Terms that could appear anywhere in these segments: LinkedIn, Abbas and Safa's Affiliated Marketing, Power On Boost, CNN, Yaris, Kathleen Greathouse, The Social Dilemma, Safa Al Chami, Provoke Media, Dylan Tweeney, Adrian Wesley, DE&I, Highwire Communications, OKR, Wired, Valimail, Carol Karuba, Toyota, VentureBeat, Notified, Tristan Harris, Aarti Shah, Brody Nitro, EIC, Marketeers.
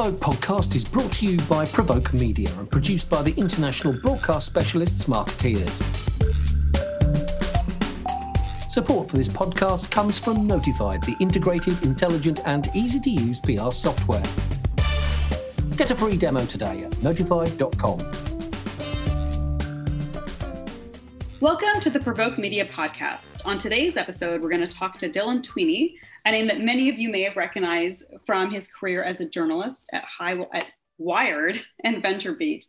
Provoke podcast is brought to you by Provoke Media and produced by the international broadcast specialists Marketeers. Support for this podcast comes from Notified, the integrated, intelligent and easy-to-use PR software. Get a free demo today at notified.com. Welcome to the Provoke Media Podcast. On today's episode, we're going to talk to Dylan Tweeney, a name that many of you may have recognized from his career as a journalist at Wired and VentureBeat.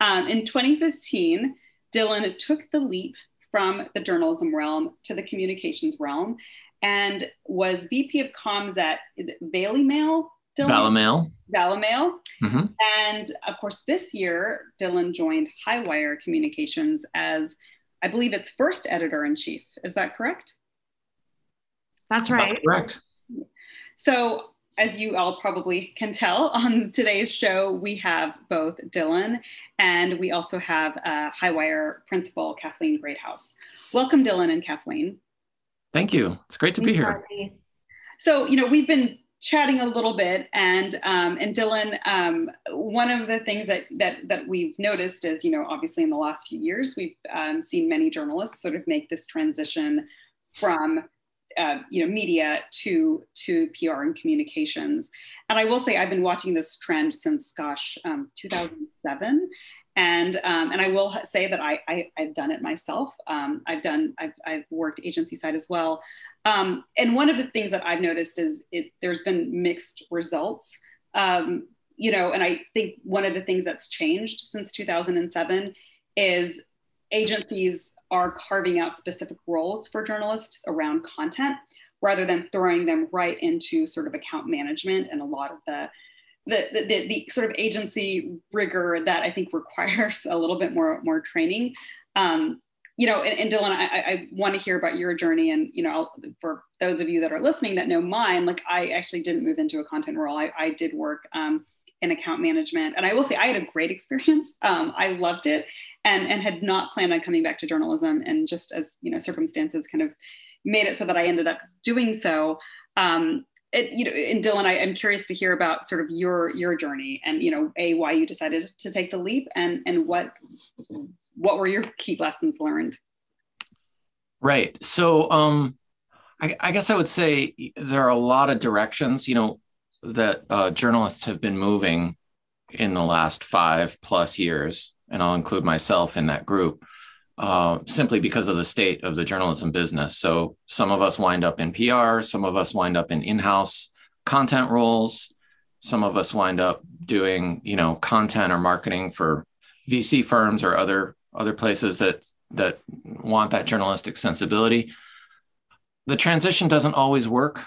In 2015, Dylan took the leap from the journalism realm to the communications realm and was VP of Comms at, is it Valimail? Valimail. Mm-hmm. And of course, this year, Dylan joined Highwire Communications as, I believe, it's first editor-in-chief. Is that correct? That's right. That's correct. So as you all probably can tell on today's show, we have both Dylan and we also have Highwire principal Kathleen Greathouse. Welcome, Dylan and Kathleen. Thank you. It's great to be here. So, you know, we've been chatting a little bit, and Dylan, one of the things that we've noticed is, you know, obviously in the last few years, we've seen many journalists sort of make this transition from, you know, media to PR and communications. And I will say I've been watching this trend since, 2007. And I will say that I've done it myself. I've worked agency side as well. And one of the things that I've noticed is there's been mixed results, you know, and I think one of the things that's changed since 2007 is agencies are carving out specific roles for journalists around content rather than throwing them right into sort of account management and a lot of the sort of agency rigor that I think requires a little bit more training. You know, and Dylan, I want to hear about your journey, and, you know, for those of you that are listening that know mine, like, I actually didn't move into a content role. I did work in account management, and I will say I had a great experience. I loved it, and had not planned on coming back to journalism, and just, as you know, circumstances kind of made it so that I ended up doing so. You know, and Dylan, I'm curious to hear about sort of your journey, and, you know, why you decided to take the leap, and what were your key lessons learned? Right. So I guess I would say there are a lot of directions, you know, that journalists have been moving in the last 5+ years, and I'll include myself in that group, simply because of the state of the journalism business. So some of us wind up in PR, some of us wind up in in-house content roles, some of us wind up doing, you know, content or marketing for VC firms or other places that want that journalistic sensibility. The transition doesn't always work,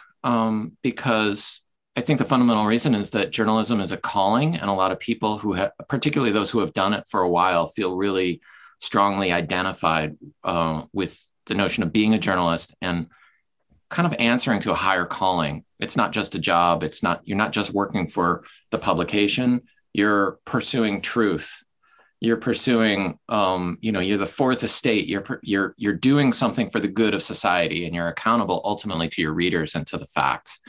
because I think the fundamental reason is that journalism is a calling, and a lot of people who have, particularly those who have done it for a while, feel really strongly identified with the notion of being a journalist and kind of answering to a higher calling. It's not just a job. You're not just working for the publication. You're pursuing truth. You're pursuing, you know, you're the fourth estate. You're doing something for the good of society, and you're accountable ultimately to your readers and to the facts.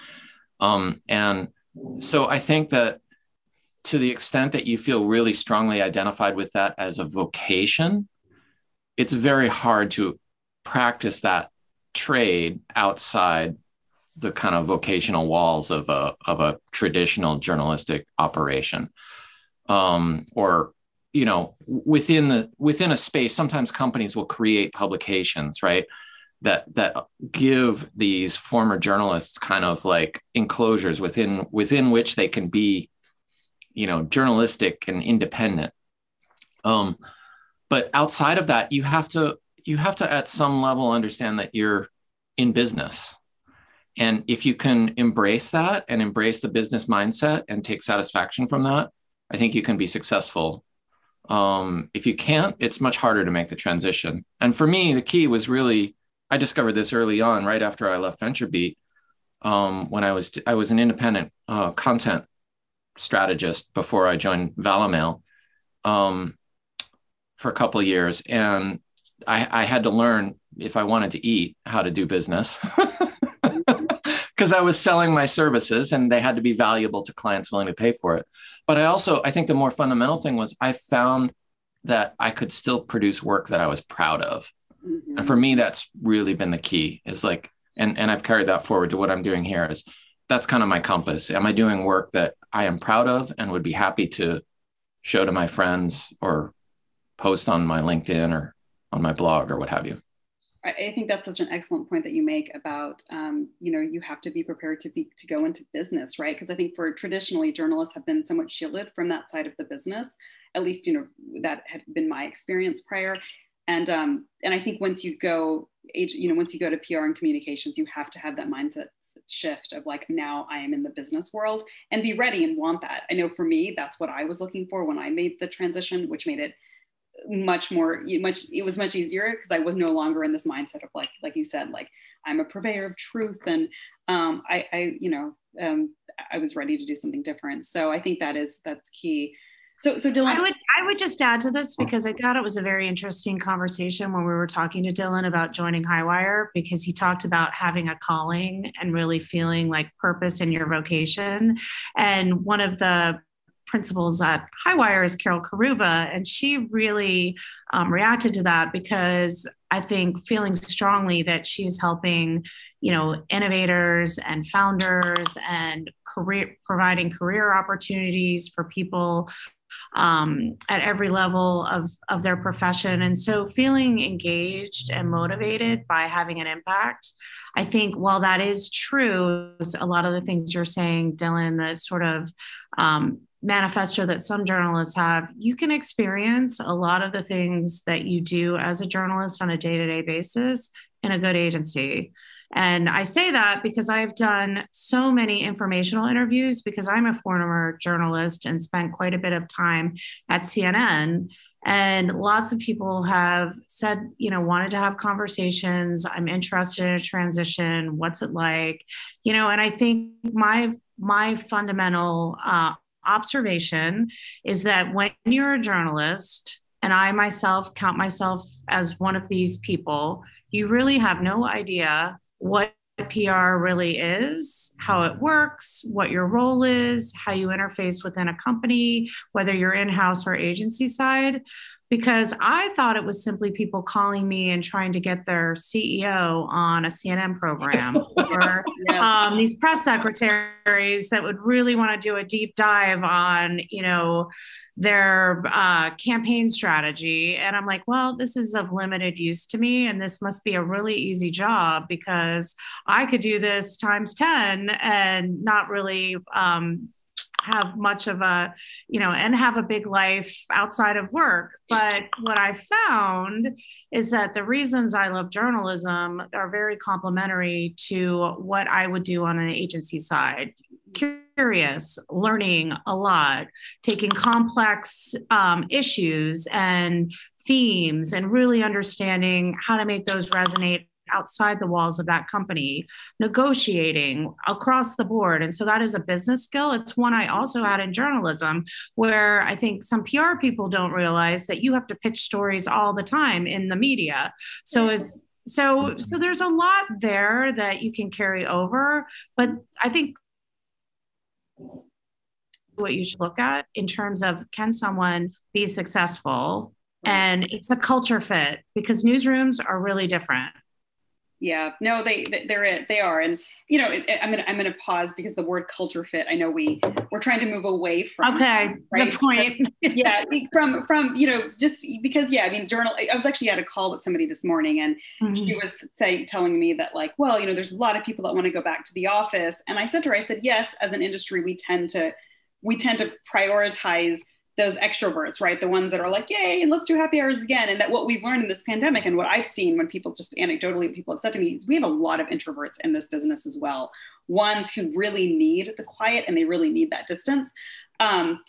And so I think that to the extent that you feel really strongly identified with that as a vocation, it's very hard to practice that trade outside the kind of vocational walls of a traditional journalistic operation, or, you know, within a space. Sometimes companies will create publications, right, that give these former journalists kind of like enclosures within which they can be, you know, journalistic and independent. But outside of that, you have to at some level understand that you're in business. And if you can embrace that and embrace the business mindset and take satisfaction from that, I think you can be successful. If you can't, it's much harder to make the transition. And for me, the key was really, I discovered this early on, right after I left VentureBeat, when I was an independent content strategist before I joined Valimail for a couple of years. And I had to learn, if I wanted to eat, how to do business. because I was selling my services and they had to be valuable to clients willing to pay for it. But I think the more fundamental thing was I found that I could still produce work that I was proud of. Mm-hmm. And for me, that's really been the key is like, and I've carried that forward to what I'm doing here is that's kind of my compass. Am I doing work that I am proud of and would be happy to show to my friends or post on my LinkedIn or on my blog or what have you? I think that's such an excellent point that you make about, you have to be prepared to go into business, right? Because I think traditionally journalists have been somewhat shielded from that side of the business. At least, that had been my experience prior. And I think once you go to PR and communications, you have to have that mindset shift of like, now I am in the business world and be ready and want that. I know for me, that's what I was looking for when I made the transition, which made it it was much easier because I was no longer in this mindset of like you said, like I'm a purveyor of truth. And I was ready to do something different. So I think that's key. So Dylan, I would just add to this because I thought it was a very interesting conversation when we were talking to Dylan about joining Highwire, because he talked about having a calling and really feeling like purpose in your vocation. And one of the principals at Highwire is Carol Karuba, and she really reacted to that because I think feeling strongly that she's helping, innovators and founders and providing career opportunities for people at every level of their profession. And so feeling engaged and motivated by having an impact. I think while that is true, a lot of the things you're saying, Dylan, that sort of manifesto that some journalists have, you can experience a lot of the things that you do as a journalist on a day-to-day basis in a good agency. And I say that because I've done so many informational interviews because I'm a former journalist and spent quite a bit of time at CNN. And lots of people have said, wanted to have conversations. I'm interested in a transition. What's it like? And I think my fundamental observation is that when you're a journalist, and I myself count myself as one of these people, you really have no idea what PR really is, how it works, what your role is, how you interface within a company, whether you're in-house or agency side, because I thought it was simply people calling me and trying to get their CEO on a CNN program or these press secretaries that would really want to do a deep dive on, their campaign strategy. And I'm like, well, this is of limited use to me. And this must be a really easy job because I could do this times 10 and not really have much of a, and have a big life outside of work. But what I found is that the reasons I love journalism are very complementary to what I would do on an agency side. Curious, learning a lot, taking complex issues and themes and really understanding how to make those resonate outside the walls of that company, negotiating across the board. And so that is a business skill. It's one I also had in journalism, where I think some PR people don't realize that you have to pitch stories all the time in the media. So there's a lot there that you can carry over, but I think what you should look at in terms of, can someone be successful? And it's a culture fit, because newsrooms are really different. Yeah, no, they are. And, I'm going to pause because the word culture fit, I know we're trying to move away from. Okay, right? Good point. Yeah, I was actually at a call with somebody this morning, and mm-hmm. she was telling me that like, well, there's a lot of people that want to go back to the office. And I said to her, yes, as an industry, we tend to prioritize those extroverts, right? The ones that are like, yay, and let's do happy hours again. And that what we've learned in this pandemic and what I've seen when people just anecdotally, people have said to me is we have a lot of introverts in this business as well. Ones who really need the quiet and they really need that distance.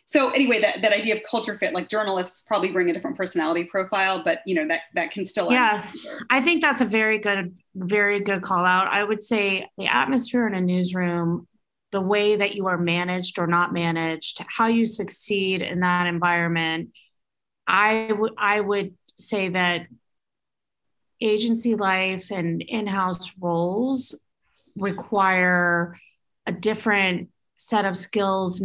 So anyway, that idea of culture fit, like journalists probably bring a different personality profile, but that can still. Yes, I think that's a very good call out. I would say the atmosphere in a newsroom, the way that you are managed or not managed, how you succeed in that environment. I would say that agency life and in-house roles require a different set of skills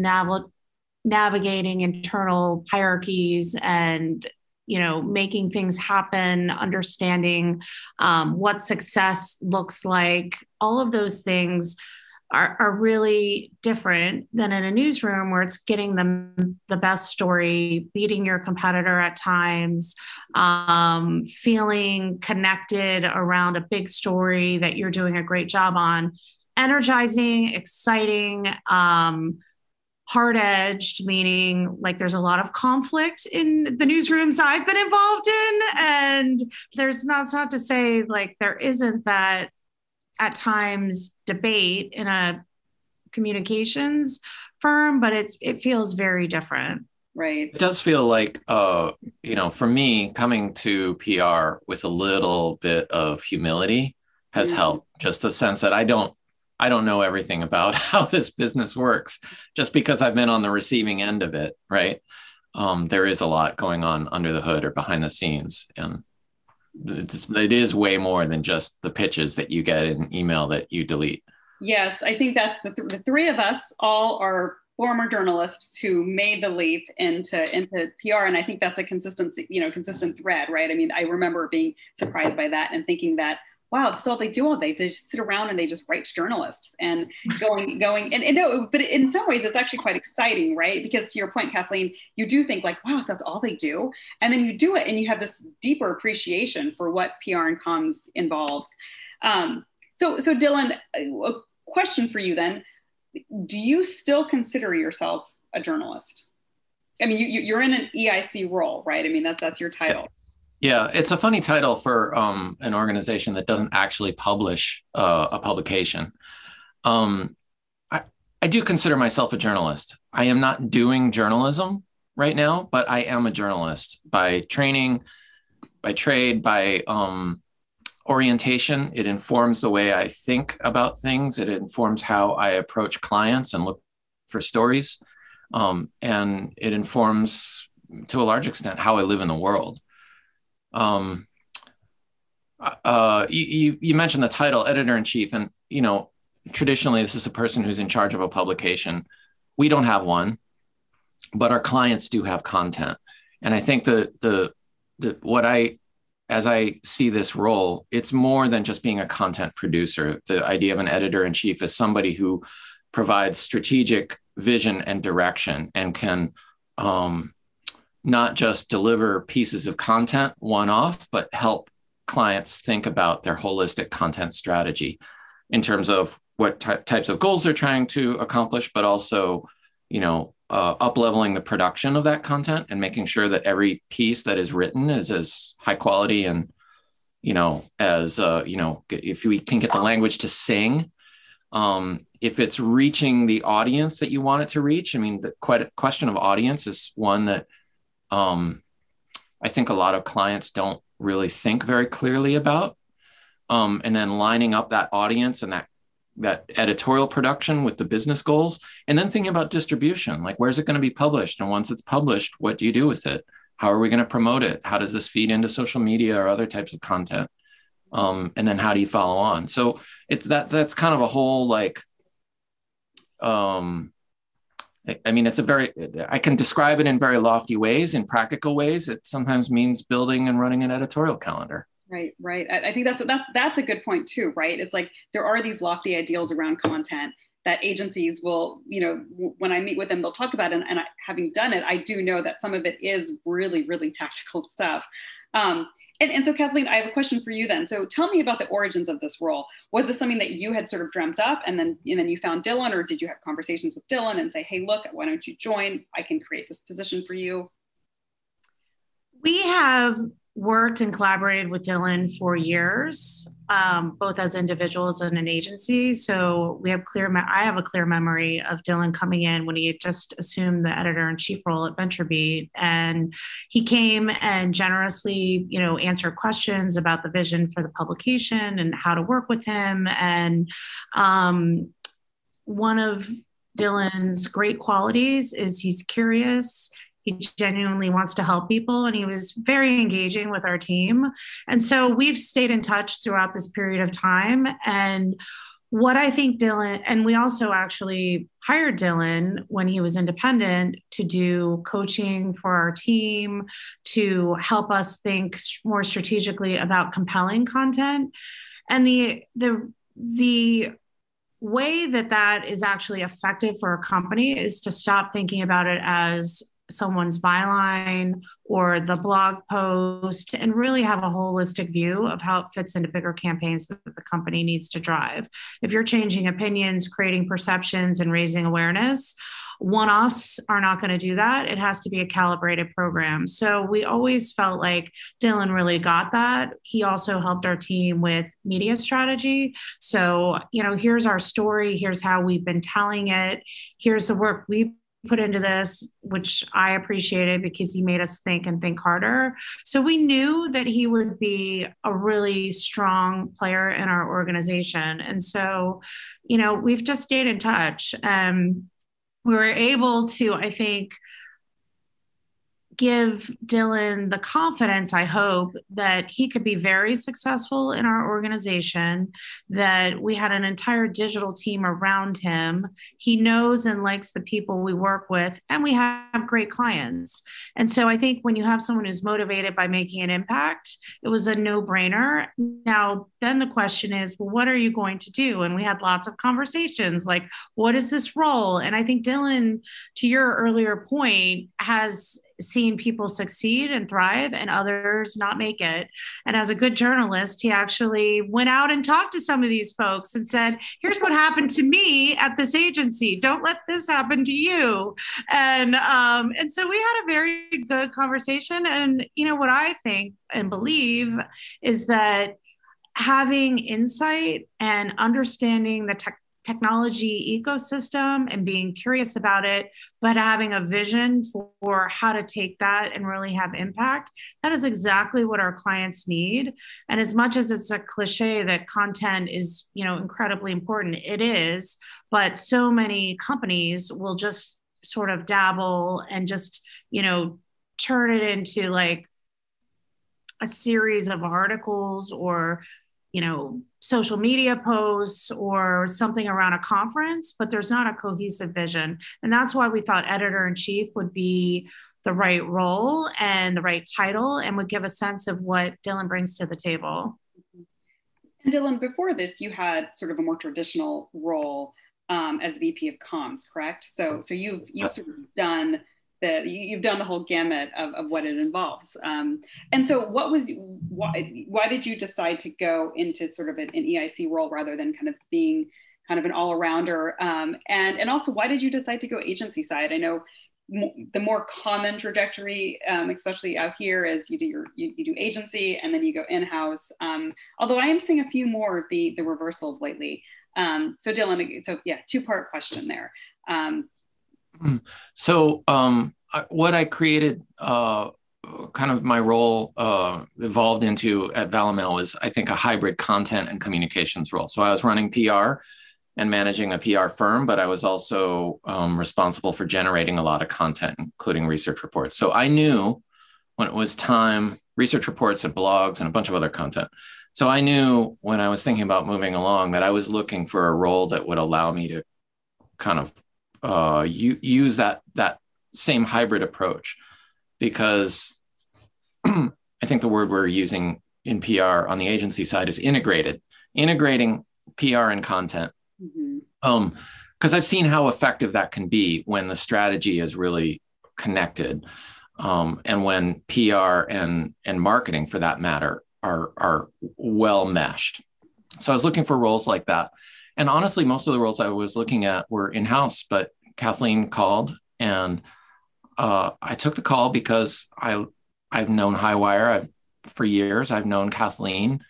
navigating internal hierarchies and, you know, making things happen, understanding what success looks like. All of those things are really different than in a newsroom where it's getting them the best story, beating your competitor at times, feeling connected around a big story that you're doing a great job on, energizing, exciting, hard-edged, meaning like there's a lot of conflict in the newsrooms I've been involved in. And there's not to say like there isn't that at times debate in a communications firm, but it feels very different. Right. It does feel like, you know, for me, coming to PR with a little bit of humility has helped. Just the sense that I don't know everything about how this business works just because I've been on the receiving end of it. Right. There is a lot going on under the hood or behind the scenes, and it is way more than just the pitches that you get in email that you delete. Yes, I think that's the three of us all are former journalists who made the leap into PR, and I think that's a consistent thread, right? I mean, I remember being surprised by that and thinking that, wow, that's all they do all day. They just sit around and they just write to journalists and going. And no, but in some ways it's actually quite exciting, right? Because to your point, Kathleen, you do think like, wow, that's all they do. And then you do it and you have this deeper appreciation for what PR and comms involves. So Dylan, a question for you then. Do you still consider yourself a journalist? I mean, you're in an EIC role, right? I mean, that's your title. Yeah, it's a funny title for an organization that doesn't actually publish a publication. I do consider myself a journalist. I am not doing journalism right now, but I am a journalist by training, by trade, by orientation. It informs the way I think about things. It informs how I approach clients and look for stories. And it informs, to a large extent, how I live in the world. You mentioned the title editor-in-chief, and, you know, traditionally this is a person who's in charge of a publication. We don't have one, but our clients do have content. And I think as I see this role, it's more than just being a content producer. The idea of an editor-in-chief is somebody who provides strategic vision and direction and can, not just deliver pieces of content one-off, but help clients think about their holistic content strategy in terms of what types of goals they're trying to accomplish, but also, you know, up-leveling the production of that content and making sure that every piece that is written is as high quality and, you know, as, you know, if we can get the language to sing, if it's reaching the audience that you want it to reach. I mean, the question of audience is one that, I think a lot of clients don't really think very clearly about, and then lining up that audience and that editorial production with the business goals, and then thinking about distribution, like where's it going to be published? And once it's published, what do you do with it? How are we going to promote it? How does this feed into social media or other types of content? And then how do you follow on? So it's that's kind of a whole, like, I mean, I can describe it in very lofty ways. In practical ways, it sometimes means building and running an editorial calendar. Right, right. I think that's a good point too, right? It's like, there are these lofty ideals around content that agencies will, you know, when I meet with them, they'll talk about it. And I, having done it, I do know that some of it is really, really tactical stuff. And so, Kathleen, I have a question for you then. So tell me about the origins of this role. Was this something that you had sort of dreamt up and then you found Dylan, or did you have conversations with Dylan and say, hey, look, why don't you join? I can create this position for you. We have worked and collaborated with Dylan for years, both as individuals and an agency. So I have a clear memory of Dylan coming in when he had just assumed the editor-in-chief role at VentureBeat, and he came and generously, you know, answered questions about the vision for the publication and how to work with him. And one of Dylan's great qualities is he's curious. He genuinely wants to help people, and he was very engaging with our team. And so we've stayed in touch throughout this period of time. And What I think Dylan, and we also actually hired Dylan when he was independent to do coaching for our team, to help us think more strategically about compelling content. And the way that that is actually effective for a company is to stop thinking about it as someone's byline or the blog post, and really have a holistic view of how it fits into bigger campaigns that the company needs to drive. If you're changing opinions, creating perceptions, and raising awareness, one-offs are not going to do that. It has to be a calibrated program. So we always felt like Dylan really got that. He also helped our team with media strategy. So, you know, here's our story. Here's how we've been telling it. Here's the work we've put into this, which I appreciated because he made us think and think harder. So we knew that he would be a really strong player in our organization. And so, you know, we've just stayed in touch. We were able to, I think, give Dylan the confidence, I hope, that he could be very successful in our organization, that we had an entire digital team around him. He knows and likes the people we work with, and we have great clients. And so I think when you have someone who's motivated by making an impact, it was a no-brainer. Now, then the question is, well, what are you going to do? And we had lots of conversations like, what is this role? And I think Dylan, to your earlier point, has seen people succeed and thrive and others not make it. And as a good journalist, he actually went out and talked to some of these folks and said, here's what happened to me at this agency. Don't let this happen to you. And so we had a very good conversation. And, you know, what I think and believe is that having insight and understanding the technology ecosystem and being curious about it, but having a vision for how to take that and really have impact. That is exactly what our clients need. And as much as it's a cliche that content is, you know, incredibly important, it is, but so many companies will just sort of dabble and just, you know, turn it into like a series of articles or, you know, social media posts or something around a conference, but there's not a cohesive vision. And that's why we thought editor-in-chief would be the right role and the right title and would give a sense of what Dylan brings to the table. And Dylan, before this, you had sort of a more traditional role as VP of comms, correct? So you've sort of done the whole gamut of what it involves. And so why did you decide to go into sort of an EIC role rather than kind of being kind of an all-arounder? And also, why did you decide to go agency side? I know the more common trajectory, especially out here, is you do agency and then you go in-house. Although I am seeing a few more of the reversals lately. So Dylan, two-part question there. What I created, kind of my role evolved into at Valimail was, I think, a hybrid content and communications role. So I was running PR and managing a PR firm, but I was also responsible for generating a lot of content, including research reports. So I knew when it was time, research reports and blogs and a bunch of other content. So I knew when I was thinking about moving along that I was looking for a role that would allow me to kind of use that same hybrid approach, because I think the word we're using in PR on the agency side is integrating PR and content. Mm-hmm. Because I've seen how effective that can be when the strategy is really connected, and when PR and marketing, for that matter, are well meshed. So I was looking for roles like that. And honestly, most of the roles I was looking at were in-house, but Kathleen called and I took the call because I've known Highwire for years. I've known Kathleen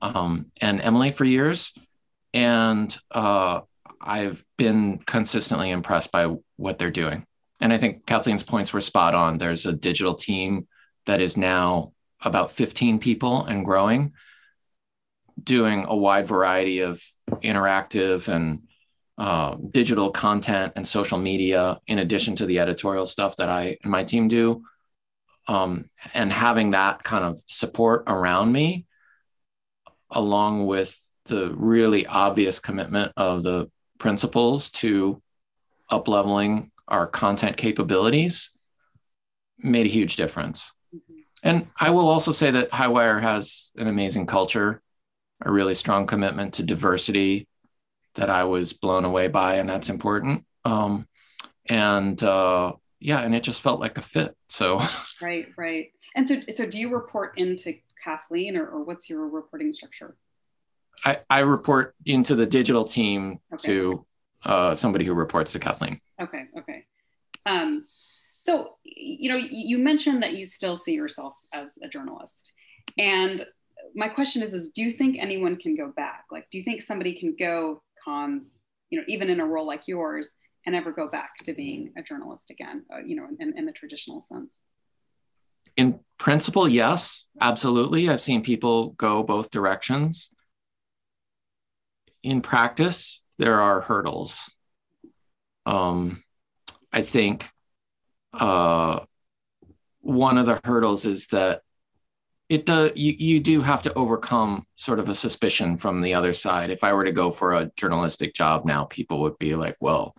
and Emily for years. And I've been consistently impressed by what they're doing. And I think Kathleen's points were spot on. There's a digital team that is now about 15 people and growing, doing a wide variety of interactive and digital content and social media, in addition to the editorial stuff that I and my team do. And having that kind of support around me, along with the really obvious commitment of the principals to up-leveling our content capabilities made a huge difference. Mm-hmm. And I will also say that Highwire has an amazing culture, a really strong commitment to diversity that I was blown away by, and that's important. And it just felt like a fit. So right. And so do you report into Kathleen, or what's your reporting structure? I report into the digital team to somebody who reports to Kathleen. Okay. So, you mentioned that you still see yourself as a journalist. And my question is do you think anyone can go back? Like, do you think somebody can go cons, even in a role like yours, and ever go back to being a journalist again, in the traditional sense? In principle, yes, absolutely. I've seen people go both directions. In practice, there are hurdles. I think one of the hurdles is that you do have to overcome sort of a suspicion from the other side. If I were to go for a journalistic job now, people would be like, well,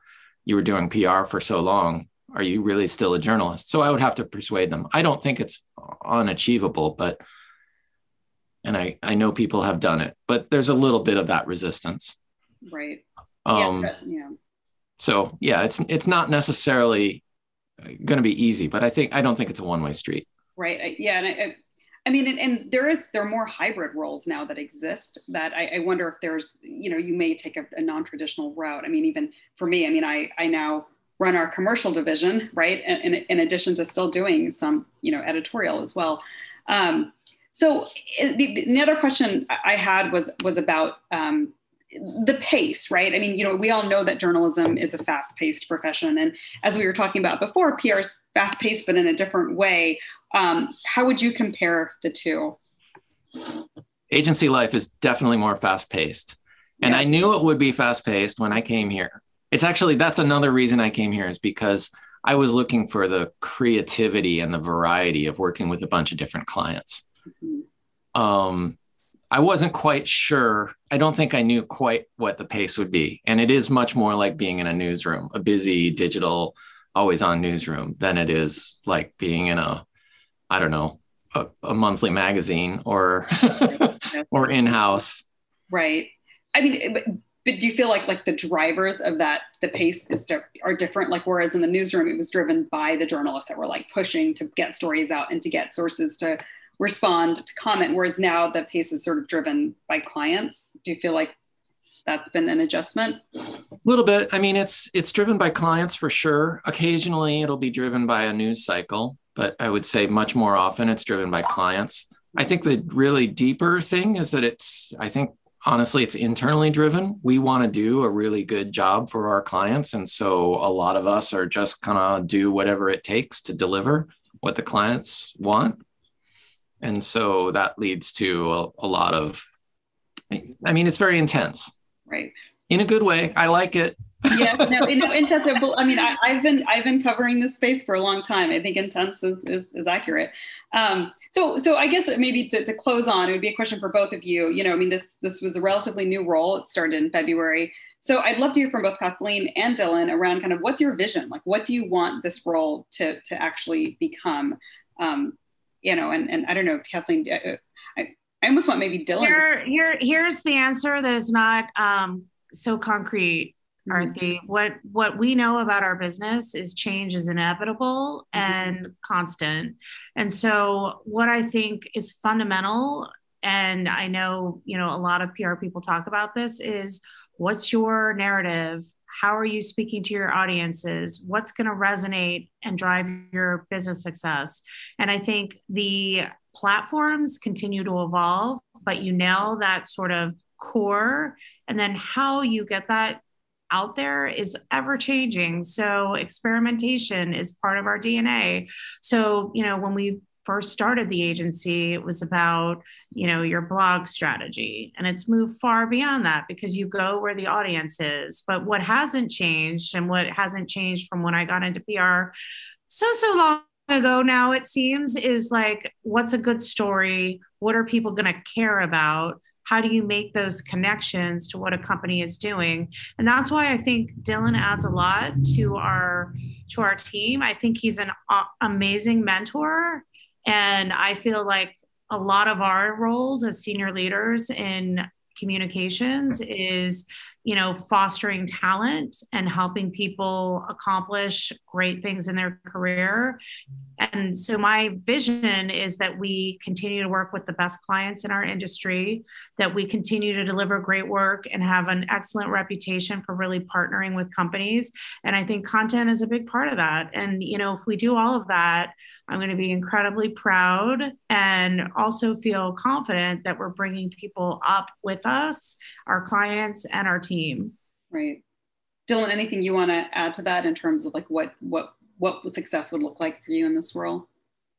you were doing PR for so long. Are you really still a journalist? So I would have to persuade them. I don't think it's unachievable, and I know people have done it, but there's a little bit of that resistance. Right. So yeah, it's not necessarily going to be easy, but I don't think it's a one-way street. Right. Yeah. And I mean, there are more hybrid roles now that exist that I wonder if there's, you may take a non-traditional route. I mean, even for me, I now run our commercial division, right? In addition to still doing some, editorial as well. So the other question I had was about the pace, right? I mean, we all know that journalism is a fast-paced profession. And as we were talking about before, PR is fast-paced, but in a different way. How would you compare the two? Agency life is definitely more fast-paced. And yeah. I knew it would be fast-paced when I came here. It's actually, that's another reason I came here, is because I was looking for the creativity and the variety of working with a bunch of different clients. Mm-hmm. I wasn't quite sure. I don't think I knew quite what the pace would be. And it is much more like being in a newsroom, a busy digital, always on newsroom, than it is like being in a monthly magazine or or in-house. Right. I mean, but do you feel like the drivers of that, the pace are different? Like, whereas in the newsroom, it was driven by the journalists that were like pushing to get stories out and to get sources to respond to comment, whereas now the pace is sort of driven by clients. Do you feel like that's been an adjustment? A little bit. I mean, it's driven by clients for sure. Occasionally it'll be driven by a news cycle, but I would say much more often it's driven by clients. I think the really deeper thing is that it's internally driven. We want to do a really good job for our clients. And so a lot of us are just gonna do whatever it takes to deliver what the clients want. And so that leads to a lot of, it's very intense. Right. In a good way. I like it. Yeah, intense. I've been covering this space for a long time. I think intense is accurate. So I guess maybe to close on, it would be a question for both of you. This was a relatively new role. It started in February. So I'd love to hear from both Kathleen and Dylan around kind of what's your vision? Like, what do you want this role to actually become? And I don't know, Kathleen, I almost want maybe Dylan. Here's the answer that is not so concrete, Aarti. Mm-hmm. What we know about our business is change is inevitable and constant. And so what I think is fundamental, and I know, a lot of PR people talk about this, is what's your narrative? How are you speaking to your audiences? What's going to resonate and drive your business success? And I think the platforms continue to evolve, but that sort of core, and then how you get that out there is ever changing. So experimentation is part of our DNA. So, when we first started the agency, it was about, your blog strategy, and it's moved far beyond that because you go where the audience is. But what hasn't changed, and what hasn't changed from when I got into PR so long ago now, it seems, is like, what's a good story? What are people going to care about? How do you make those connections to what a company is doing? And that's why I think Dylan adds a lot to our team. I think he's an amazing mentor. And I feel like a lot of our roles as senior leaders in communications is, you know, fostering talent and helping people accomplish great things in their career. And so my vision is that we continue to work with the best clients in our industry, that we continue to deliver great work and have an excellent reputation for really partnering with companies. And I think content is a big part of that. And, you know, if we do all of that, I'm going to be incredibly proud and also feel confident that we're bringing people up with us, our clients and our team. Right. Dylan, anything you want to add to that in terms of like what success would look like for you in this role?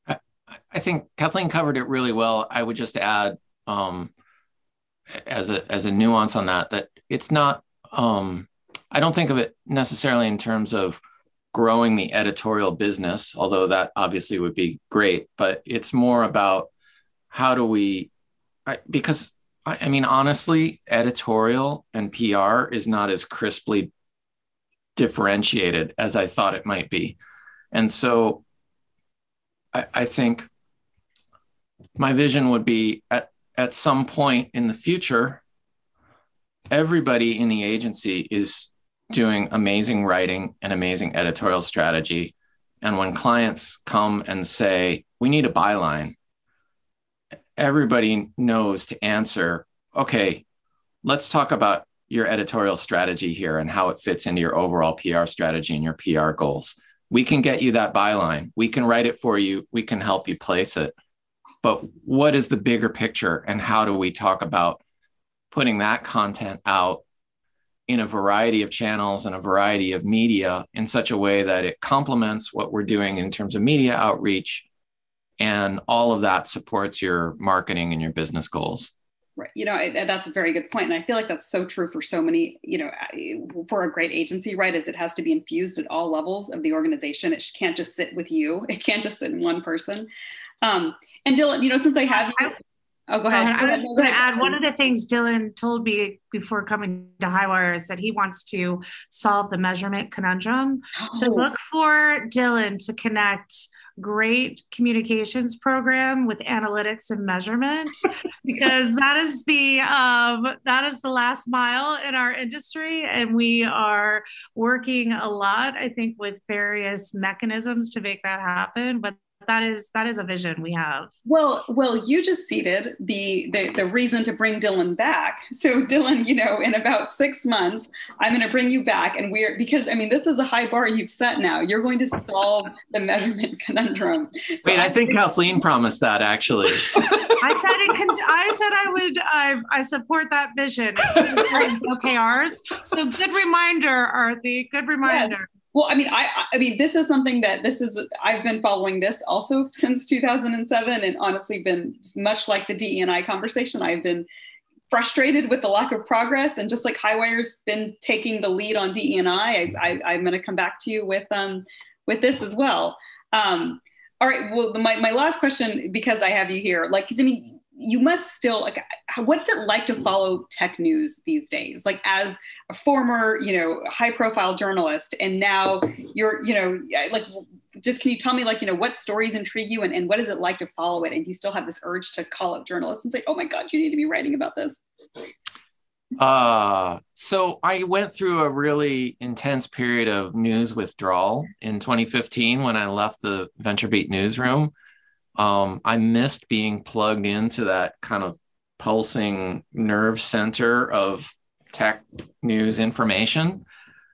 I think Kathleen covered it really well. I would just add as a nuance on that it's not, I don't think of it necessarily in terms of growing the editorial business, although that obviously would be great, but it's more about how do we, because I mean, honestly, editorial and PR is not as crisply differentiated as I thought it might be. And so I think my vision would be at some point in the future, everybody in the agency is doing amazing writing and amazing editorial strategy. And when clients come and say, we need a byline, everybody knows to answer, okay, let's talk about your editorial strategy here and how it fits into your overall PR strategy and your PR goals. We can get you that byline. We can write it for you. We can help you place it. But what is the bigger picture and how do we talk about putting that content out in a variety of channels and a variety of media in such a way that it complements what we're doing in terms of media outreach, and all of that supports your marketing and your business goals. Right. You know, that's a very good point. And I feel like that's so true for so many, you know, for a great agency, right, is it has to be infused at all levels of the organization. It can't just sit with you. It can't just sit in one person. And Dylan, you know, since I have you... Oh, go ahead. I was just going to add, one of the things Dylan told me before coming to Highwire is that he wants to solve the measurement conundrum. Oh. So look for Dylan to connect great communications program with analytics and measurement, because that is the last mile in our industry. And we are working a lot, I think, with various mechanisms to make that happen. But that is a vision we have. Well, you just seeded the reason to bring Dylan back. So Dylan, you know, in about 6 months, I'm going to bring you back, and because I mean, this is a high bar you've set now. You're going to solve the measurement conundrum. So wait, I think Kathleen promised that actually. I support that vision. It's OKRs. So good reminder, Aarti. Good reminder. Yes. Well, I mean, I mean, this is something that I've been following this also since 2007, and honestly been much like the DE&I conversation. I've been frustrated with the lack of progress, and just like Highwire's been taking the lead on DE&I, I'm going to come back to you with this as well. All right. Well, my last question, because I have you here, like, 'cause I mean, you must still, like, what's it like to follow tech news these days? Like, as a former, you know, high profile journalist, and now you're, you know, like, just, can you tell me, like, you know, what stories intrigue you, and what is it like to follow it? And do you still have this urge to call up journalists and say, oh my God, you need to be writing about this? So I went through a really intense period of news withdrawal in 2015 when I left the VentureBeat newsroom. I missed being plugged into that kind of pulsing nerve center of tech news information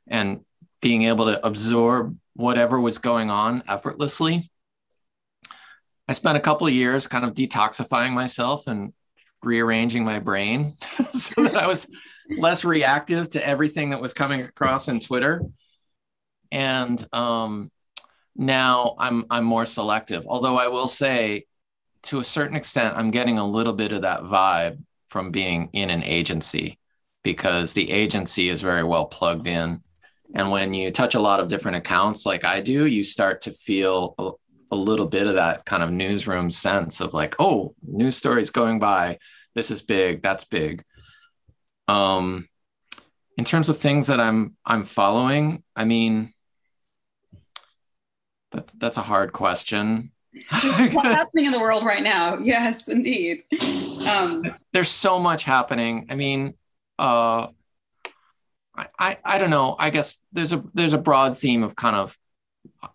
and being able to absorb whatever was going on effortlessly. I spent a couple of years kind of detoxifying myself and rearranging my brain so that I was less reactive to everything that was coming across in Twitter. And, now I'm more selective, although I will say, to a certain extent, I'm getting a little bit of that vibe from being in an agency, because the agency is very well plugged in. And when you touch a lot of different accounts like I do, you start to feel a little bit of that kind of newsroom sense of like, oh, news stories going by. This is big. That's big. In terms of things that I'm following, I mean, that's a hard question. What's happening in the world right now? Yes, indeed. There's so much happening. I mean, I don't know. I guess there's a broad theme of kind of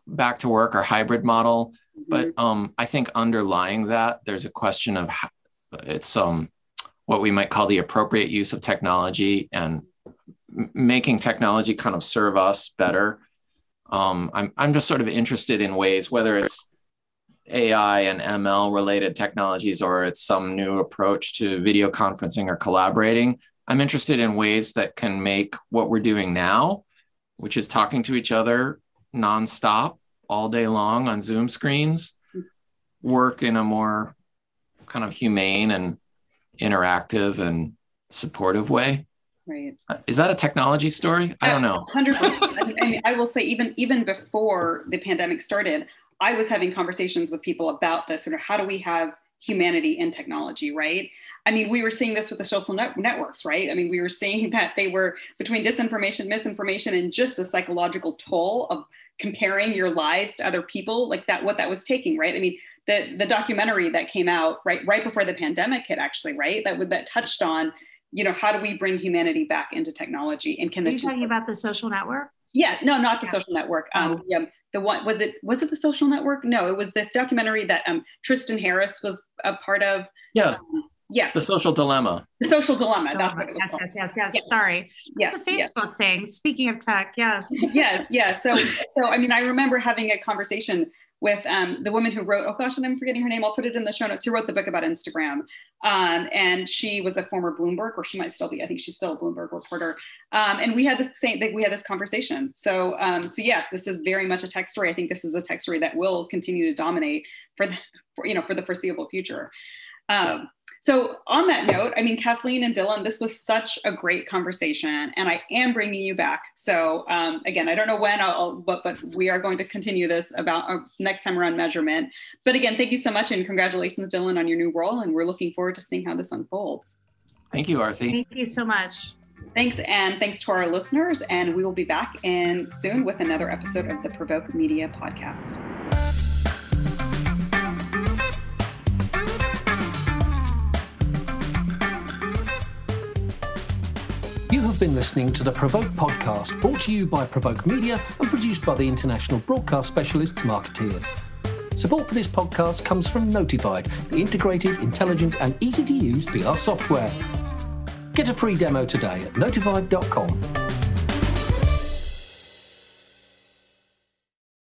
back to work or hybrid model, but I think underlying that there's a question of how, it's what we might call the appropriate use of technology and making technology kind of serve us better. I'm just sort of interested in ways, whether it's AI and ML related technologies or it's some new approach to video conferencing or collaborating. I'm interested in ways that can make what we're doing now, which is talking to each other nonstop all day long on Zoom screens, work in a more kind of humane and interactive and supportive way. Right. Is that a technology story? I don't know. 100%. I mean, I will say even before the pandemic started, I was having conversations with people about this sort of how do we have humanity in technology, right? I mean, we were seeing this with the social networks, right? I mean, we were seeing that they were between disinformation, misinformation, and just the psychological toll of comparing your lives to other people, like that, what that was taking, right? I mean, the documentary that came out right before the pandemic hit, actually, right? That touched on, you know, how do we bring humanity back into technology? And can are you talking about The Social Network? Yeah, no, not The Social Network. Yeah, the one was it The Social Network? No, it was this documentary that Tristan Harris was a part of. Yeah. Yes. The Social Dilemma. The Social Dilemma. That's what it was called. Yes. Sorry. Yes. It's a Facebook thing. Speaking of tech, yes. yes. So I mean, I remember having a conversation with the woman who wrote, oh gosh, and I'm forgetting her name. I'll put it in the show notes. Who wrote the book about Instagram, and she was a former Bloomberg, or she might still be. I think she's still a Bloomberg reporter. And we had this conversation. So yes, this is very much a tech story. I think this is a tech story that will continue to dominate for the foreseeable future. So on that note, I mean, Kathleen and Dylan, this was such a great conversation, and I am bringing you back. So again, I don't know when, but we are going to continue this about next time around measurement. But again, thank you so much, and congratulations, Dylan, on your new role, and we're looking forward to seeing how this unfolds. Thank you, Aarti. Thank you so much. Thanks, and thanks to our listeners, and we will be back soon with another episode of the Provoke Media Podcast. Have been listening to the Provoke podcast, brought to you by Provoke Media and produced by the international broadcast specialists Marketeers. Support for this podcast comes from Notified, the integrated, intelligent and easy to use PR software. Get a free demo today at notified.com.